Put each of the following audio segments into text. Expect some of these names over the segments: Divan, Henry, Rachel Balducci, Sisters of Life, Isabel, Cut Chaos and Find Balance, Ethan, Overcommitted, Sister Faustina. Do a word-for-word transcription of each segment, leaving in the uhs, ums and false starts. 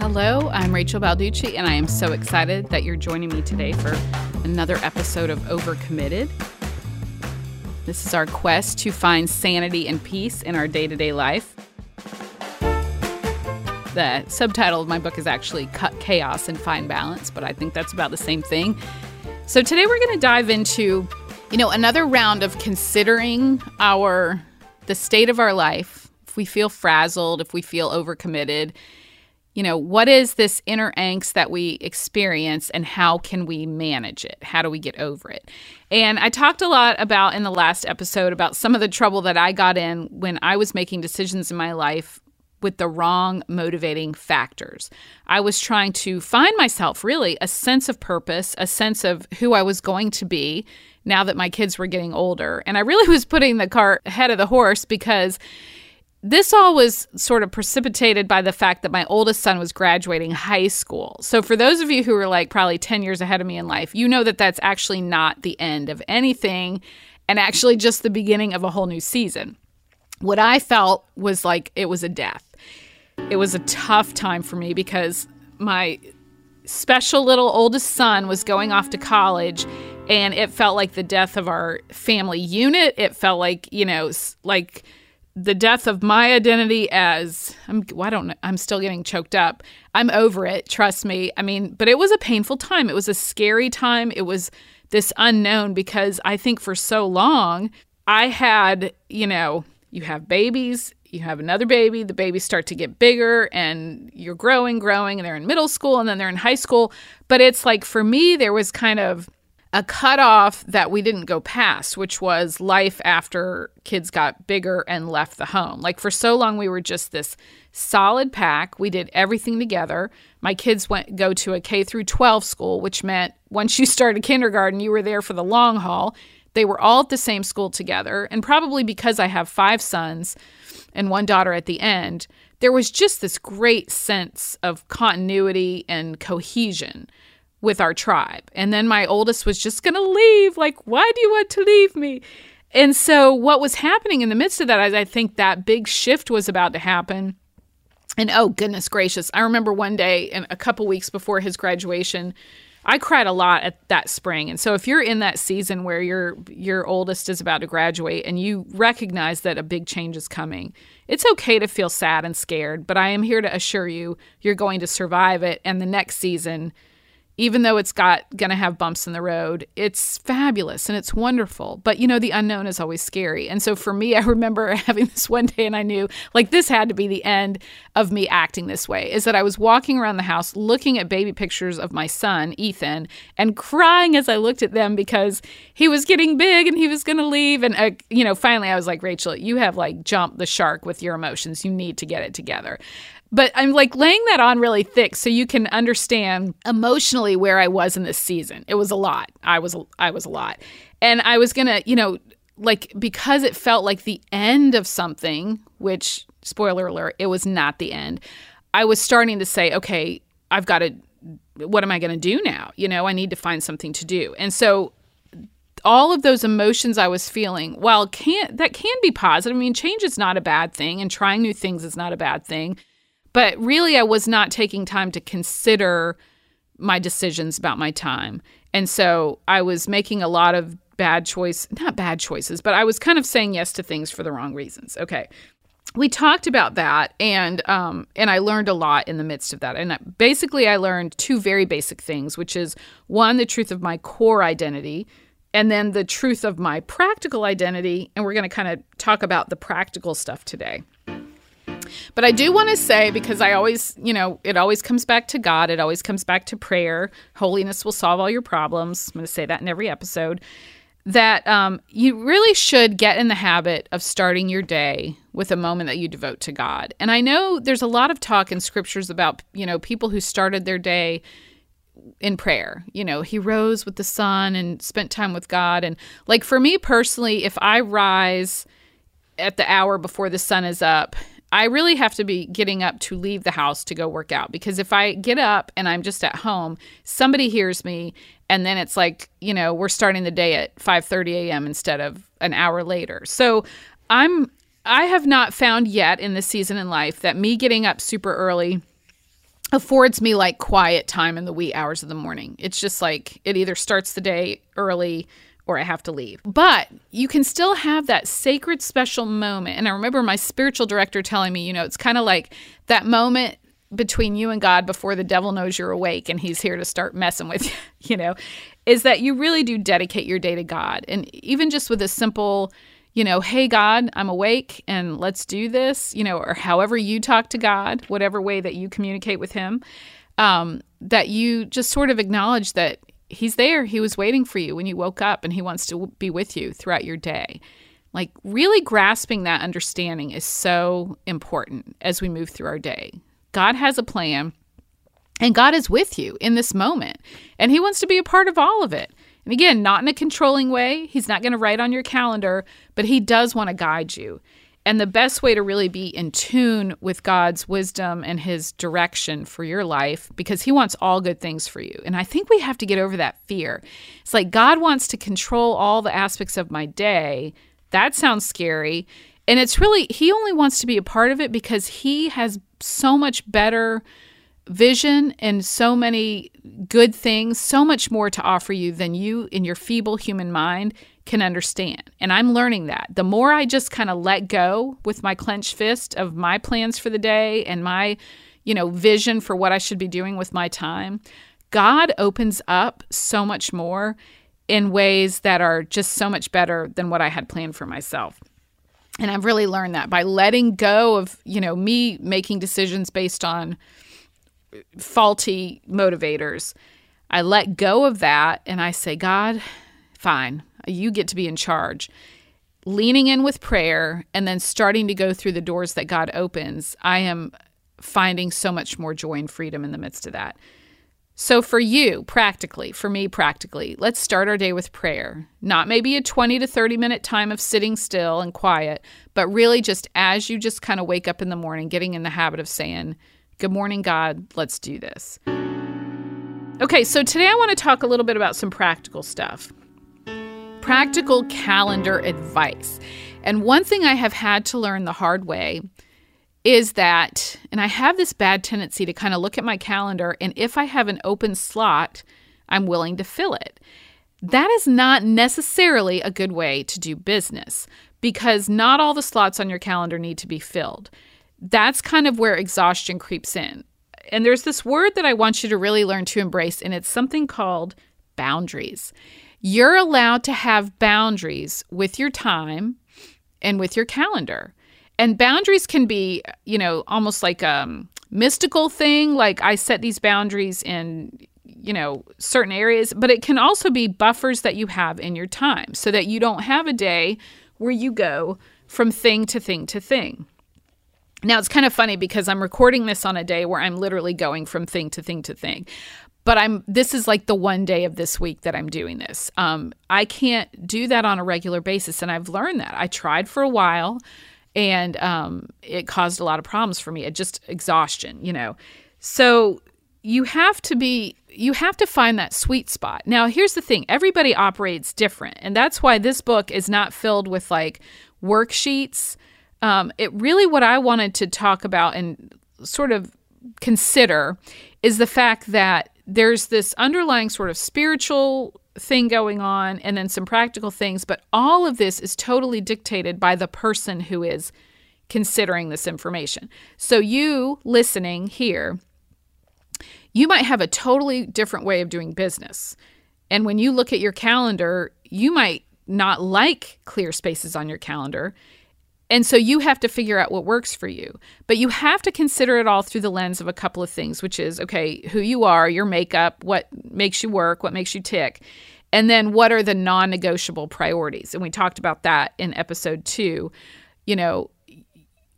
Hello, I'm Rachel Balducci, and I am so excited that you're joining me today for another episode of Overcommitted. This is our quest to find sanity and peace in our day-to-day life. The subtitle of my book is actually Cut Chaos and Find Balance, but I think that's about the same thing. So today we're going to dive into, you know, another round of considering our the state of our life, if we feel frazzled, if we feel overcommitted. You know, what is this inner angst that we experience and how can we manage it? How do we get over it? And I talked a lot about in the last episode about some of the trouble that I got in when I was making decisions in my life with the wrong motivating factors. I was trying to find myself really a sense of purpose, a sense of who I was going to be now that my kids were getting older. And I really was putting the cart ahead of the horse because this all was sort of precipitated by the fact that my oldest son was graduating high school. So for those of you who are like probably ten years ahead of me in life, you know that that's actually not the end of anything and actually just the beginning of a whole new season. What I felt was like it was a death. It was a tough time for me because my special little oldest son was going off to college, and it felt like the death of our family unit. It felt like, you know, like the death of my identity as I'm, well, I don't know, I'm still getting choked up. I'm over it. Trust me. I mean, but it was a painful time. It was a scary time. It was this unknown because I think for so long I had, you know, you have babies, you have another baby, the babies start to get bigger and you're growing, growing, and they're in middle school and then they're in high school. But it's like, for me, there was kind of a cutoff that we didn't go past, which was life after kids got bigger and left the home. Like for so long, we were just this solid pack. We did everything together. My kids went go to a K through twelve school, which meant once you started kindergarten, you were there for the long haul. They were all at the same school together. And probably because I have five sons and one daughter at the end, there was just this great sense of continuity and cohesion with our tribe. And then my oldest was just going to leave. Like, why do you want to leave me? And so what was happening in the midst of that, I, I think that big shift was about to happen. And oh, goodness gracious. I remember one day and a couple weeks before his graduation, I cried a lot at that spring. And so if you're in that season where your your oldest is about to graduate and you recognize that a big change is coming, it's okay to feel sad and scared. But I am here to assure you, you're going to survive it. And the next season, even though it's got going to have bumps in the road, it's fabulous and it's wonderful. But, you know, the unknown is always scary. And so for me, I remember having this one day and I knew like this had to be the end of me acting this way, is that I was walking around the house looking at baby pictures of my son, Ethan, and crying as I looked at them because he was getting big and he was going to leave. And, uh, you know, finally, I was like, Rachel, you have like jumped the shark with your emotions. You need to get it together. But I'm like laying that on really thick so you can understand emotionally where I was in this season. It was a lot. I was I was a lot. And I was going to, you know, like because it felt like the end of something, which, spoiler alert, it was not the end. I was starting to say, okay, I've got to, what am I going to do now? You know, I need to find something to do. And so all of those emotions I was feeling, while can that can be positive. I mean, change is not a bad thing and trying new things is not a bad thing. But really, I was not taking time to consider my decisions about my time. And so I was making a lot of bad choices, not bad choices, but I was kind of saying yes to things for the wrong reasons. Okay. We talked about that, and um, and I learned a lot in the midst of that. And basically, I learned two very basic things, which is, one, the truth of my core identity, and then the truth of my practical identity. And we're going to kind of talk about the practical stuff today. But I do want to say, because I always, you know, it always comes back to God. It always comes back to prayer. Holiness will solve all your problems. I'm going to say that in every episode, that um, you really should get in the habit of starting your day with a moment that you devote to God. And I know there's a lot of talk in scriptures about, you know, people who started their day in prayer. You know, he rose with the sun and spent time with God. And like for me personally, if I rise at the hour before the sun is up, I really have to be getting up to leave the house to go work out, because if I get up and I'm just at home, somebody hears me, and then it's like, you know, we're starting the day at five thirty a.m. instead of an hour later. So I'm I have not found yet in this season in life that me getting up super early affords me like quiet time in the wee hours of the morning. It's just like it either starts the day early or I have to leave. But you can still have that sacred special moment. And I remember my spiritual director telling me, you know, it's kind of like that moment between you and God before the devil knows you're awake and he's here to start messing with you, you know, is that you really do dedicate your day to God. And even just with a simple, you know, hey, God, I'm awake and let's do this, you know, or however you talk to God, whatever way that you communicate with him, um, that you just sort of acknowledge that he's there. He was waiting for you when you woke up and he wants to be with you throughout your day. Like really grasping that understanding is so important as we move through our day. God has a plan, and God is with you in this moment, and he wants to be a part of all of it. And again, not in a controlling way. He's not going to write on your calendar, but he does want to guide you. And the best way to really be in tune with God's wisdom and his direction for your life, because he wants all good things for you. And I think we have to get over that fear. It's like God wants to control all the aspects of my day. That sounds scary. And it's really, he only wants to be a part of it because he has so much better vision and so many good things, so much more to offer you than you in your feeble human mind can understand. And I'm learning that. The more I just kind of let go with my clenched fist of my plans for the day and my, you know, vision for what I should be doing with my time, God opens up so much more in ways that are just so much better than what I had planned for myself. And I've really learned that by letting go of, you know, me making decisions based on faulty motivators. I let go of that and I say, God, fine, you get to be in charge. Leaning in with prayer and then starting to go through the doors that God opens, I am finding so much more joy and freedom in the midst of that. So for you, practically, for me, practically, let's start our day with prayer. Not maybe a twenty to thirty minute time of sitting still and quiet, but really just as you just kind of wake up in the morning, getting in the habit of saying, good morning, God, let's do this. Okay, so today I want to talk a little bit about some practical stuff. Practical calendar advice. And one thing I have had to learn the hard way is that, and I have this bad tendency to kind of look at my calendar, and if I have an open slot, I'm willing to fill it. That is not necessarily a good way to do business because not all the slots on your calendar need to be filled. That's kind of where exhaustion creeps in. And there's this word that I want you to really learn to embrace, and it's something called boundaries. You're allowed to have boundaries with your time and with your calendar. And boundaries can be, you know, almost like a mystical thing, like I set these boundaries in, you know, certain areas, but it can also be buffers that you have in your time so that you don't have a day where you go from thing to thing to thing. Now, it's kind of funny because I'm recording this on a day where I'm literally going from thing to thing to thing. But I'm. This is like the one day of this week that I'm doing this. Um, I can't do that on a regular basis, and I've learned that. I tried for a while. And um, it caused a lot of problems for me. It just exhaustion, you know. So you have to be, you have to find that sweet spot. Now, here's the thing. Everybody operates different. And that's why this book is not filled with like worksheets. Um, it really, what I wanted to talk about and sort of consider is the fact that there's this underlying sort of spiritual thing going on and then some practical things, but all of this is totally dictated by the person who is considering this information. So you listening here, you might have a totally different way of doing business. And when you look at your calendar, you might not like clear spaces on your calendar. And so you have to figure out what works for you. But you have to consider it all through the lens of a couple of things, which is, okay, who you are, your makeup, what makes you work, what makes you tick, and then what are the non-negotiable priorities? And we talked about that in episode two. You know,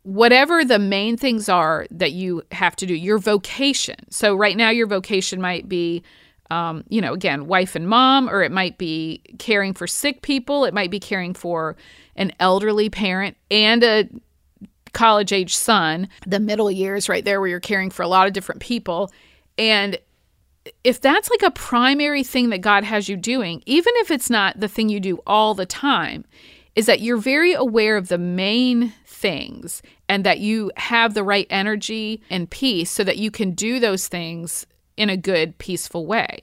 whatever the main things are that you have to do, your vocation. So right now your vocation might be, um, you know, again, wife and mom, or it might be caring for sick people. It might be caring for an elderly parent and a college age son, the middle years right there where you're caring for a lot of different people. And if that's like a primary thing that God has you doing, even if it's not the thing you do all the time, is that you're very aware of the main things and that you have the right energy and peace so that you can do those things in a good, peaceful way.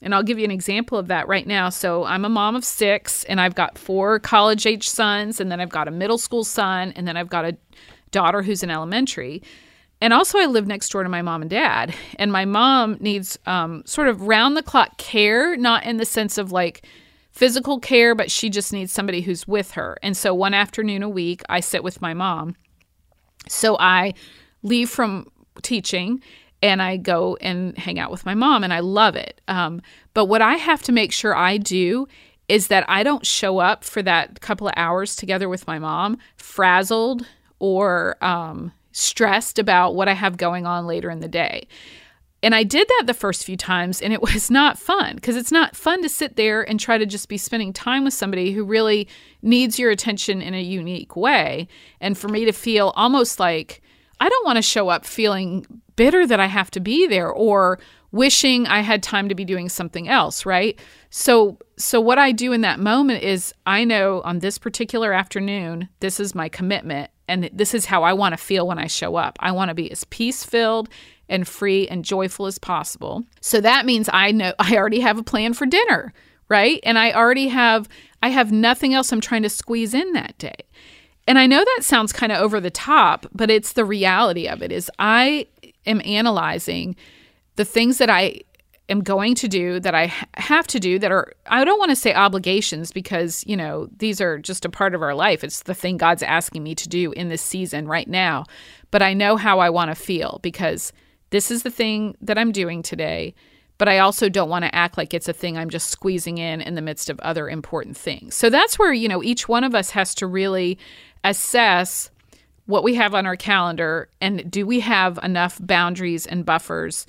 And I'll give you an example of that right now. So I'm a mom of six, and I've got four college-age sons, and then I've got a middle school son, and then I've got a daughter who's in elementary. And also I live next door to my mom and dad. And my mom needs um, sort of round-the-clock care, not in the sense of like physical care, but she just needs somebody who's with her. And so one afternoon a week, I sit with my mom. So I leave from teaching and I go and hang out with my mom, and I love it. Um, but what I have to make sure I do is that I don't show up for that couple of hours together with my mom frazzled or um, stressed about what I have going on later in the day. And I did that the first few times, and it was not fun, because it's not fun to sit there and try to just be spending time with somebody who really needs your attention in a unique way. And for me to feel almost like I don't want to show up feeling bitter that I have to be there or wishing I had time to be doing something else, right? So so what I do in that moment is I know on this particular afternoon, this is my commitment, and this is how I want to feel when I show up. I want to be as peace-filled and free and joyful as possible. So that means I know I already have a plan for dinner, right? And I already have, I have nothing else I'm trying to squeeze in that day. And I know that sounds kind of over the top, but it's the reality of it is I am analyzing the things that I am going to do, that I have to do, that are, I don't want to say obligations, because, you know, these are just a part of our life. It's the thing God's asking me to do in this season right now. But I know how I want to feel, because this is the thing that I'm doing today, but I also don't want to act like it's a thing I'm just squeezing in in the midst of other important things. So that's where, you know, each one of us has to really assess what we have on our calendar, and do we have enough boundaries and buffers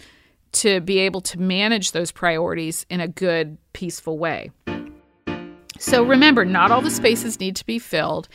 to be able to manage those priorities in a good, peaceful way. So remember, not all the spaces need to be filled,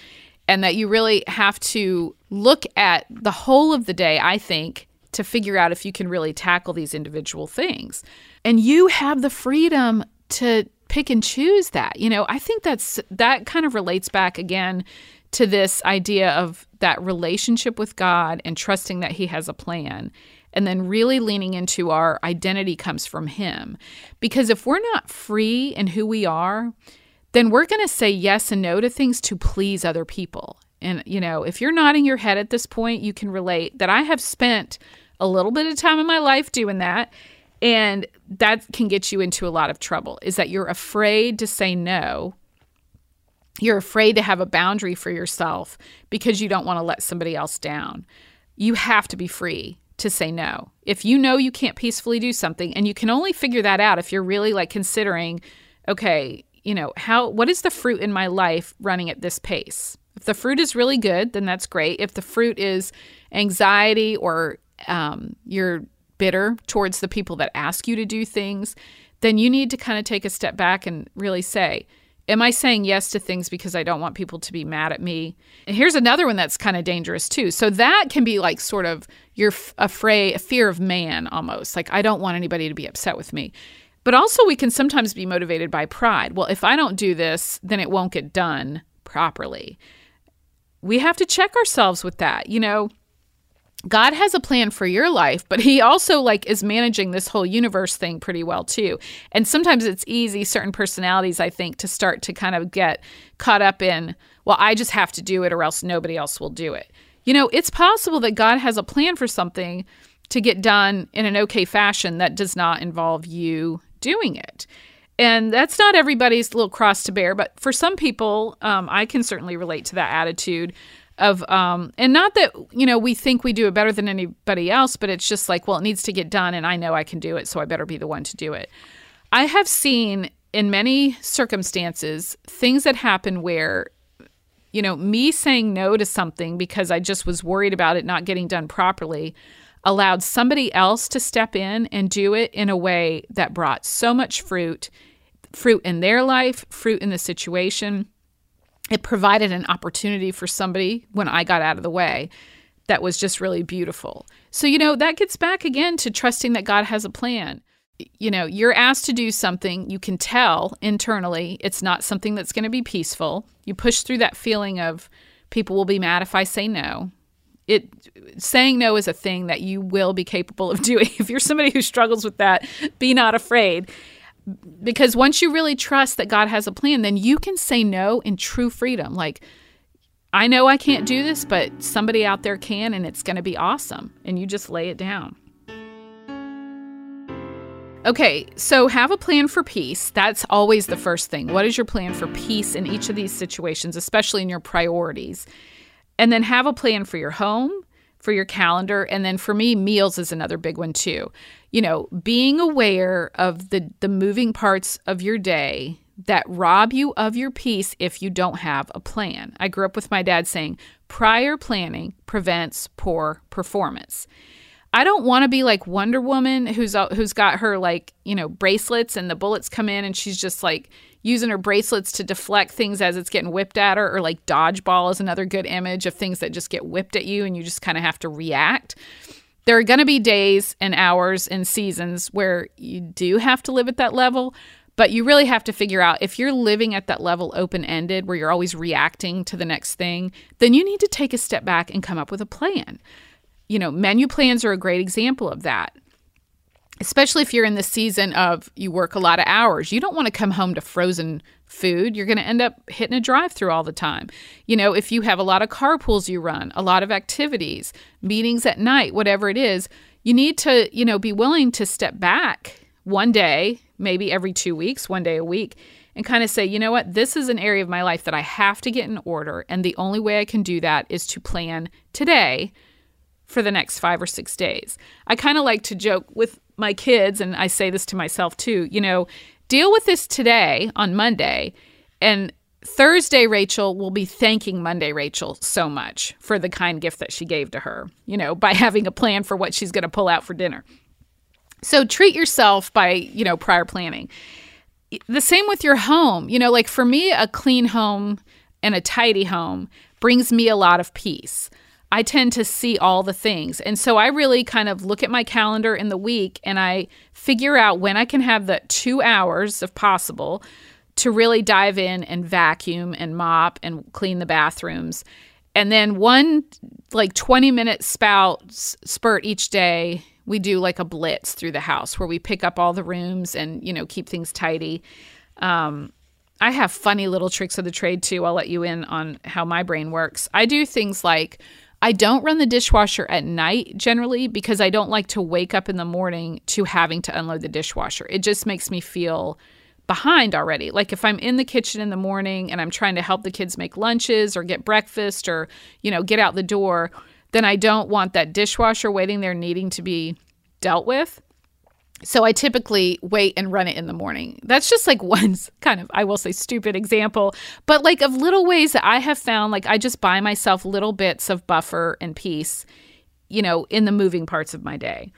and that you really have to look at the whole of the day, I think, to figure out if you can really tackle these individual things. And you have the freedom to pick and choose that. You know, I think that's that kind of relates back again to this idea of that relationship with God and trusting that He has a plan. And then really leaning into our identity comes from Him. Because if we're not free in who we are, then we're going to say yes and no to things to please other people. And, you know, if you're nodding your head at this point, you can relate that I have spent a little bit of time in my life doing that. And that can get you into a lot of trouble, is that you're afraid to say no. You're afraid to have a boundary for yourself because you don't want to let somebody else down. You have to be free to say no. If you know you can't peacefully do something, and you can only figure that out if you're really like considering, okay, you know, how, what is the fruit in my life running at this pace? If the fruit is really good, then that's great. If the fruit is anxiety or um, you're bitter towards the people that ask you to do things, then you need to kind of take a step back and really say, am I saying yes to things because I don't want people to be mad at me? And here's another one that's kind of dangerous too. So that can be like sort of your f- afraid, a fear of man almost. Like, I don't want anybody to be upset with me. But also we can sometimes be motivated by pride. Well, if I don't do this, then it won't get done properly. We have to check ourselves with that. You know, God has a plan for your life, but He also like is managing this whole universe thing pretty well too. And sometimes it's easy, certain personalities, I think, to start to kind of get caught up in, well, I just have to do it or else nobody else will do it. You know, it's possible that God has a plan for something to get done in an okay fashion that does not involve you doing it. And that's not everybody's little cross to bear, but for some people, um, I can certainly relate to that attitude of, um, and not that, you know, we think we do it better than anybody else, but it's just like, well, it needs to get done and I know I can do it, so I better be the one to do it. I have seen in many circumstances things that happen where, you know, me saying no to something because I just was worried about it not getting done properly allowed somebody else to step in and do it in a way that brought so much fruit, fruit in their life, fruit in the situation. It provided an opportunity for somebody when I got out of the way that was just really beautiful. So, you know, that gets back again to trusting that God has a plan. you know, you're asked to do something, you can tell internally it's not something that's going to be peaceful. You push through that feeling of people will be mad if I say no. It saying no is a thing that you will be capable of doing. If you're somebody who struggles with that, be not afraid. Because once you really trust that God has a plan, then you can say no in true freedom. Like, I know I can't do this, but somebody out there can, and it's going to be awesome. And you just lay it down. Okay, so have a plan for peace. That's always the first thing. What is your plan for peace in each of these situations, especially in your priorities? And then have a plan for your home, for your calendar, and then for me, meals is another big one too. You know, being aware of the, the moving parts of your day that rob you of your peace if you don't have a plan. I grew up with my dad saying, prior planning prevents poor performance. I don't want to be like Wonder Woman who's who's got her, like, you know, bracelets and the bullets come in and she's just like using her bracelets to deflect things as it's getting whipped at her, or like dodgeball is another good image of things that just get whipped at you and you just kind of have to react. There are going to be days and hours and seasons where you do have to live at that level, but you really have to figure out if you're living at that level open-ended where you're always reacting to the next thing, then you need to take a step back and come up with a plan. You know, menu plans are a great example of that, especially if you're in the season of you work a lot of hours. You don't want to come home to frozen food. You're going to end up hitting a drive-thru all the time. You know, if you have a lot of carpools you run, a lot of activities, meetings at night, whatever it is, you need to, you know, be willing to step back one day, maybe every two weeks, one day a week, and kind of say, you know what, this is an area of my life that I have to get in order. And the only way I can do that is to plan today for the next five or six days. I kind of like to joke with my kids, and I say this to myself too, you know, deal with this today on Monday, and Thursday Rachel will be thanking Monday Rachel so much for the kind gift that she gave to her, you know, by having a plan for what she's going to pull out for dinner. So treat yourself by, you know, prior planning. The same with your home. You know, like for me, a clean home and a tidy home brings me a lot of peace. I tend to see all the things. And so I really kind of look at my calendar in the week and I figure out when I can have the two hours, if possible, to really dive in and vacuum and mop and clean the bathrooms. And then one like twenty minute spout spurt each day, we do like a blitz through the house where we pick up all the rooms and, you know, keep things tidy. Um, I have funny little tricks of the trade too. I'll let you in on how my brain works. I do things like, I don't run the dishwasher at night generally because I don't like to wake up in the morning to having to unload the dishwasher. It just makes me feel behind already. Like if I'm in the kitchen in the morning and I'm trying to help the kids make lunches or get breakfast or, you know, get out the door, then I don't want that dishwasher waiting there needing to be dealt with. So I typically wait and run it in the morning. That's just like one kind of, I will say, stupid example, but like of little ways that I have found, like I just buy myself little bits of buffer and peace, you know, in the moving parts of my day.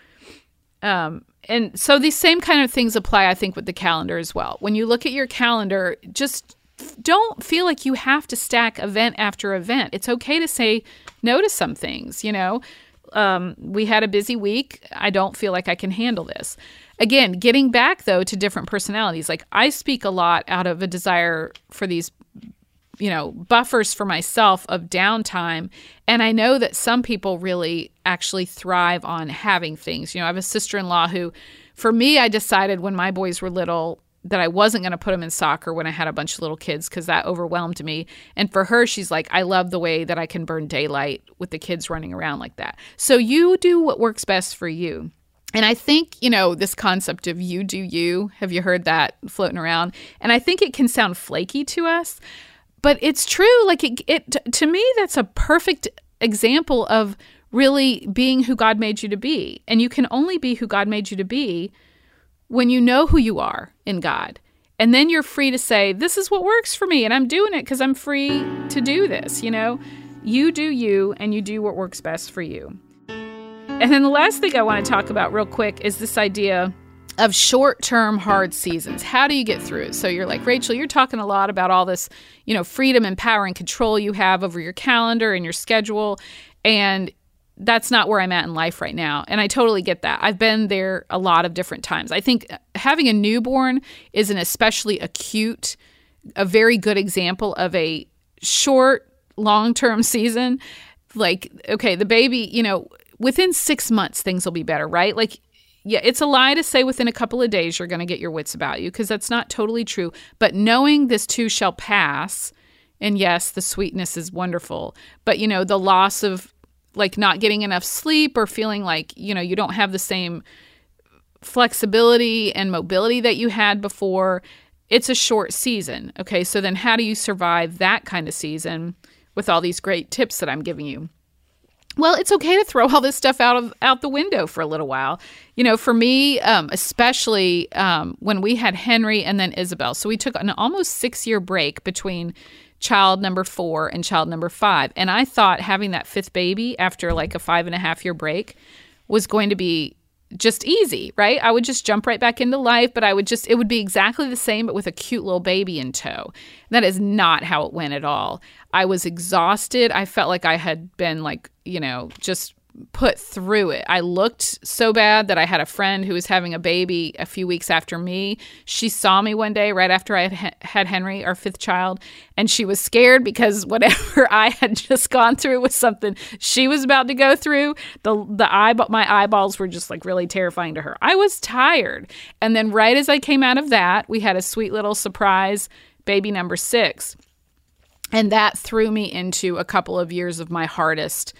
Um, and so these same kind of things apply, I think, with the calendar as well. When you look at your calendar, just don't feel like you have to stack event after event. It's okay to say no to some things, you know. Um, we had a busy week. I don't feel like I can handle this. Again, getting back though to different personalities. Like I speak a lot out of a desire for these, you know, buffers for myself of downtime. And I know that some people really actually thrive on having things. You know, I have a sister-in-law who, for me, I decided when my boys were little that I wasn't going to put them in soccer when I had a bunch of little kids because that overwhelmed me. And for her, she's like, I love the way that I can burn daylight with the kids running around like that. So you do what works best for you. And I think, you know, this concept of you do you, have you heard that floating around? And I think it can sound flaky to us, but it's true. Like it, it to me, that's a perfect example of really being who God made you to be. And you can only be who God made you to be when you know who you are in God. And then you're free to say, this is what works for me, and I'm doing it because I'm free to do this, you know? You do you, and you do what works best for you. And then the last thing I want to talk about real quick is this idea of short-term hard seasons. How do you get through it? So you're like, Rachel, you're talking a lot about all this, you know, freedom and power and control you have over your calendar and your schedule, and that's not where I'm at in life right now. And I totally get that. I've been there a lot of different times. I think having a newborn is an especially acute, a very good example of a short, long-term season. Like, okay, the baby, you know, within six months, things will be better, right? Like, yeah, it's a lie to say within a couple of days you're going to get your wits about you, because that's not totally true. But knowing this too shall pass, and yes, the sweetness is wonderful, but, you know, the loss of, like, not getting enough sleep or feeling like, you know, you don't have the same flexibility and mobility that you had before, it's a short season, okay? So then how do you survive that kind of season with all these great tips that I'm giving you? Well, it's okay to throw all this stuff out of out the window for a little while. You know, for me, um, especially um, when we had Henry and then Isabel. So we took an almost six-year break between child number four and child number five. And I thought having that fifth baby after like a five and a half year break was going to be just easy, right? I would just jump right back into life, but I would just, it would be exactly the same, but with a cute little baby in tow. That is not how it went at all. I was exhausted. I felt like I had been like, you know, just put through it. I looked so bad that I had a friend who was having a baby a few weeks after me. She saw me one day right after I had, had Henry, our fifth child, and she was scared because whatever I had just gone through was something she was about to go through. The the eye, my eyeballs were just like really terrifying to her. I was tired. And then right as I came out of that, we had a sweet little surprise baby number six. And that threw me into a couple of years of my hardest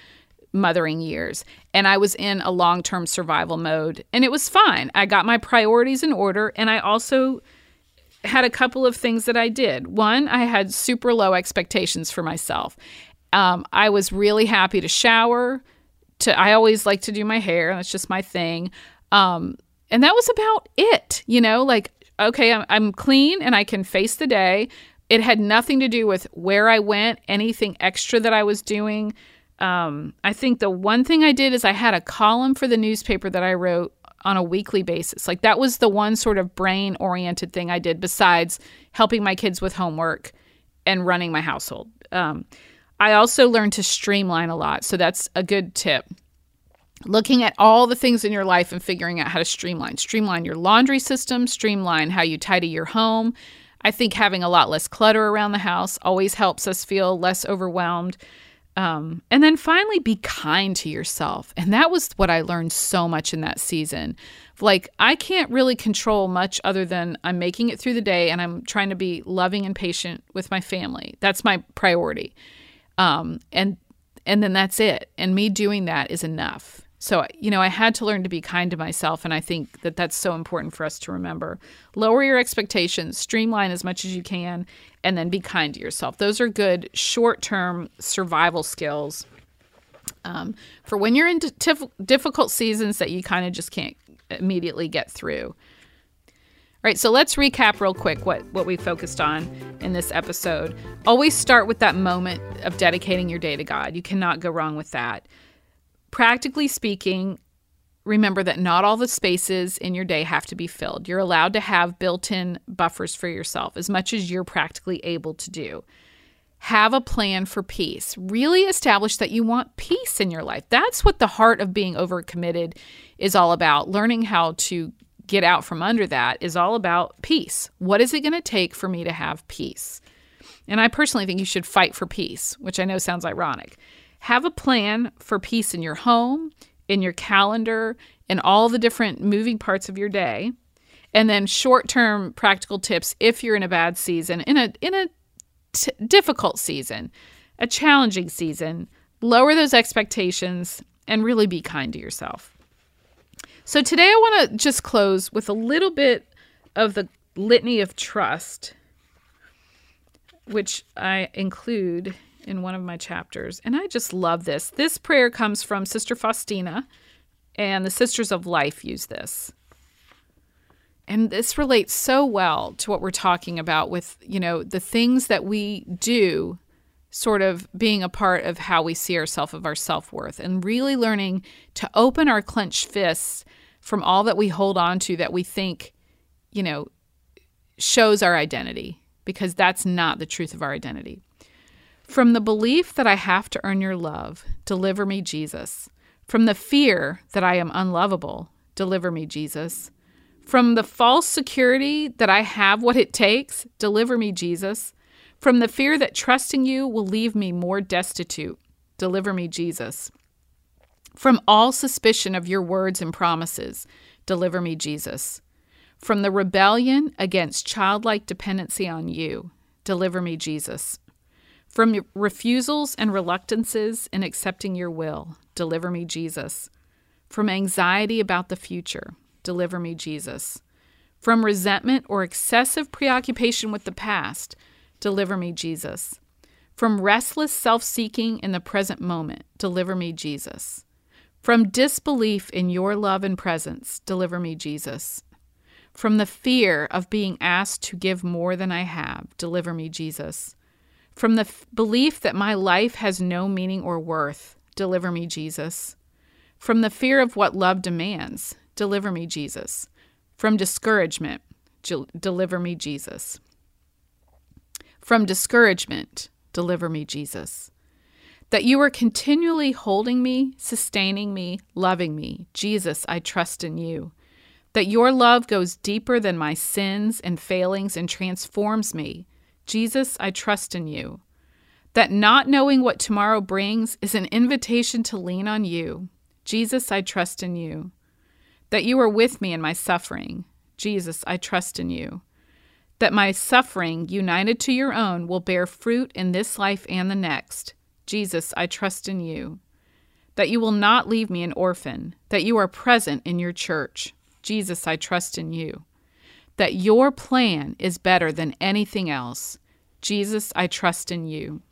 mothering years, and I was in a long-term survival mode, and it was fine. I got my priorities in order, and I also had a couple of things that I did. One, I had super low expectations for myself. Um, I was really happy to shower. To I always like to do my hair, and that's just my thing. Um, and that was about it, you know, like, okay, I'm, I'm clean, and I can face the day. It had nothing to do with where I went, anything extra that I was doing. Um, I think the one thing I did is I had a column for the newspaper that I wrote on a weekly basis. Like, that was the one sort of brain-oriented thing I did besides helping my kids with homework and running my household. Um, I also learned to streamline a lot. So that's a good tip. Looking at all the things in your life and figuring out how to streamline. Streamline your laundry system, streamline how you tidy your home. I think having a lot less clutter around the house always helps us feel less overwhelmed. Um, and then finally, be kind to yourself. And that was what I learned so much in that season. Like, I can't really control much other than I'm making it through the day and I'm trying to be loving and patient with my family. That's my priority. Um, and, and then that's it. And me doing that is enough. So, you know, I had to learn to be kind to myself. And I think that that's so important for us to remember. Lower your expectations, streamline as much as you can, and then be kind to yourself. Those are good short-term survival skills um, for when you're in diff- difficult seasons that you kind of just can't immediately get through. All right, so let's recap real quick what, what we focused on in this episode. Always start with that moment of dedicating your day to God. You cannot go wrong with that. Practically speaking, remember that not all the spaces in your day have to be filled. You're allowed to have built-in buffers for yourself as much as you're practically able to do. Have a plan for peace. Really establish that you want peace in your life. That's what the heart of being overcommitted is all about. Learning how to get out from under that is all about peace. What is it going to take for me to have peace? And I personally think you should fight for peace, which I know sounds ironic. Have a plan for peace in your home, in your calendar, in all the different moving parts of your day. And then short-term practical tips if you're in a bad season, in a in a t- difficult season, a challenging season, lower those expectations and really be kind to yourself. So today I want to just close with a little bit of the litany of trust, which I include in one of my chapters. And I just love this. This prayer comes from Sister Faustina, and the Sisters of Life use this. And this relates so well to what we're talking about with, you know, the things that we do sort of being a part of how we see ourselves, of our self-worth, and really learning to open our clenched fists from all that we hold on to that we think, you know, shows our identity, because that's not the truth of our identity. From the belief that I have to earn your love, deliver me, Jesus. From the fear that I am unlovable, deliver me, Jesus. From the false security that I have what it takes, deliver me, Jesus. From the fear that trusting you will leave me more destitute, deliver me, Jesus. From all suspicion of your words and promises, deliver me, Jesus. From the rebellion against childlike dependency on you, deliver me, Jesus. From refusals and reluctances in accepting your will, deliver me, Jesus. From anxiety about the future, deliver me, Jesus. From resentment or excessive preoccupation with the past, deliver me, Jesus. From restless self-seeking in the present moment, deliver me, Jesus. From disbelief in your love and presence, deliver me, Jesus. From the fear of being asked to give more than I have, deliver me, Jesus. From the f- belief that my life has no meaning or worth, deliver me, Jesus. From the fear of what love demands, deliver me, Jesus. From discouragement, j- deliver me, Jesus. From discouragement, deliver me, Jesus. That you are continually holding me, sustaining me, loving me. Jesus, I trust in you. That your love goes deeper than my sins and failings and transforms me. Jesus, I trust in you. That not knowing what tomorrow brings is an invitation to lean on you. Jesus, I trust in you. That you are with me in my suffering. Jesus, I trust in you. That my suffering, united to your own, will bear fruit in this life and the next. Jesus, I trust in you. That you will not leave me an orphan, that you are present in your church. Jesus, I trust in you. That your plan is better than anything else. Jesus, I trust in you.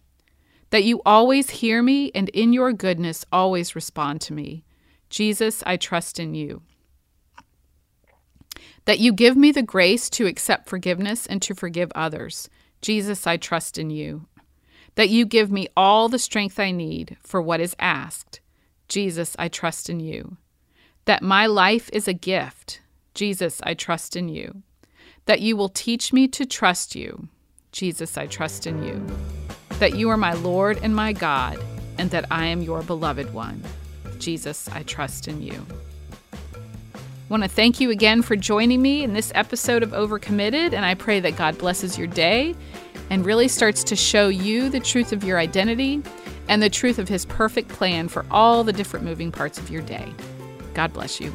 That you always hear me and in your goodness always respond to me. Jesus, I trust in you. That you give me the grace to accept forgiveness and to forgive others. Jesus, I trust in you. That you give me all the strength I need for what is asked. Jesus, I trust in you. That my life is a gift. Jesus, I trust in you. That you will teach me to trust you. Jesus, I trust in you. That you are my Lord and my God, and that I am your beloved one. Jesus, I trust in you. I want to thank you again for joining me in this episode of Overcommitted, and I pray that God blesses your day and really starts to show you the truth of your identity and the truth of his perfect plan for all the different moving parts of your day. God bless you.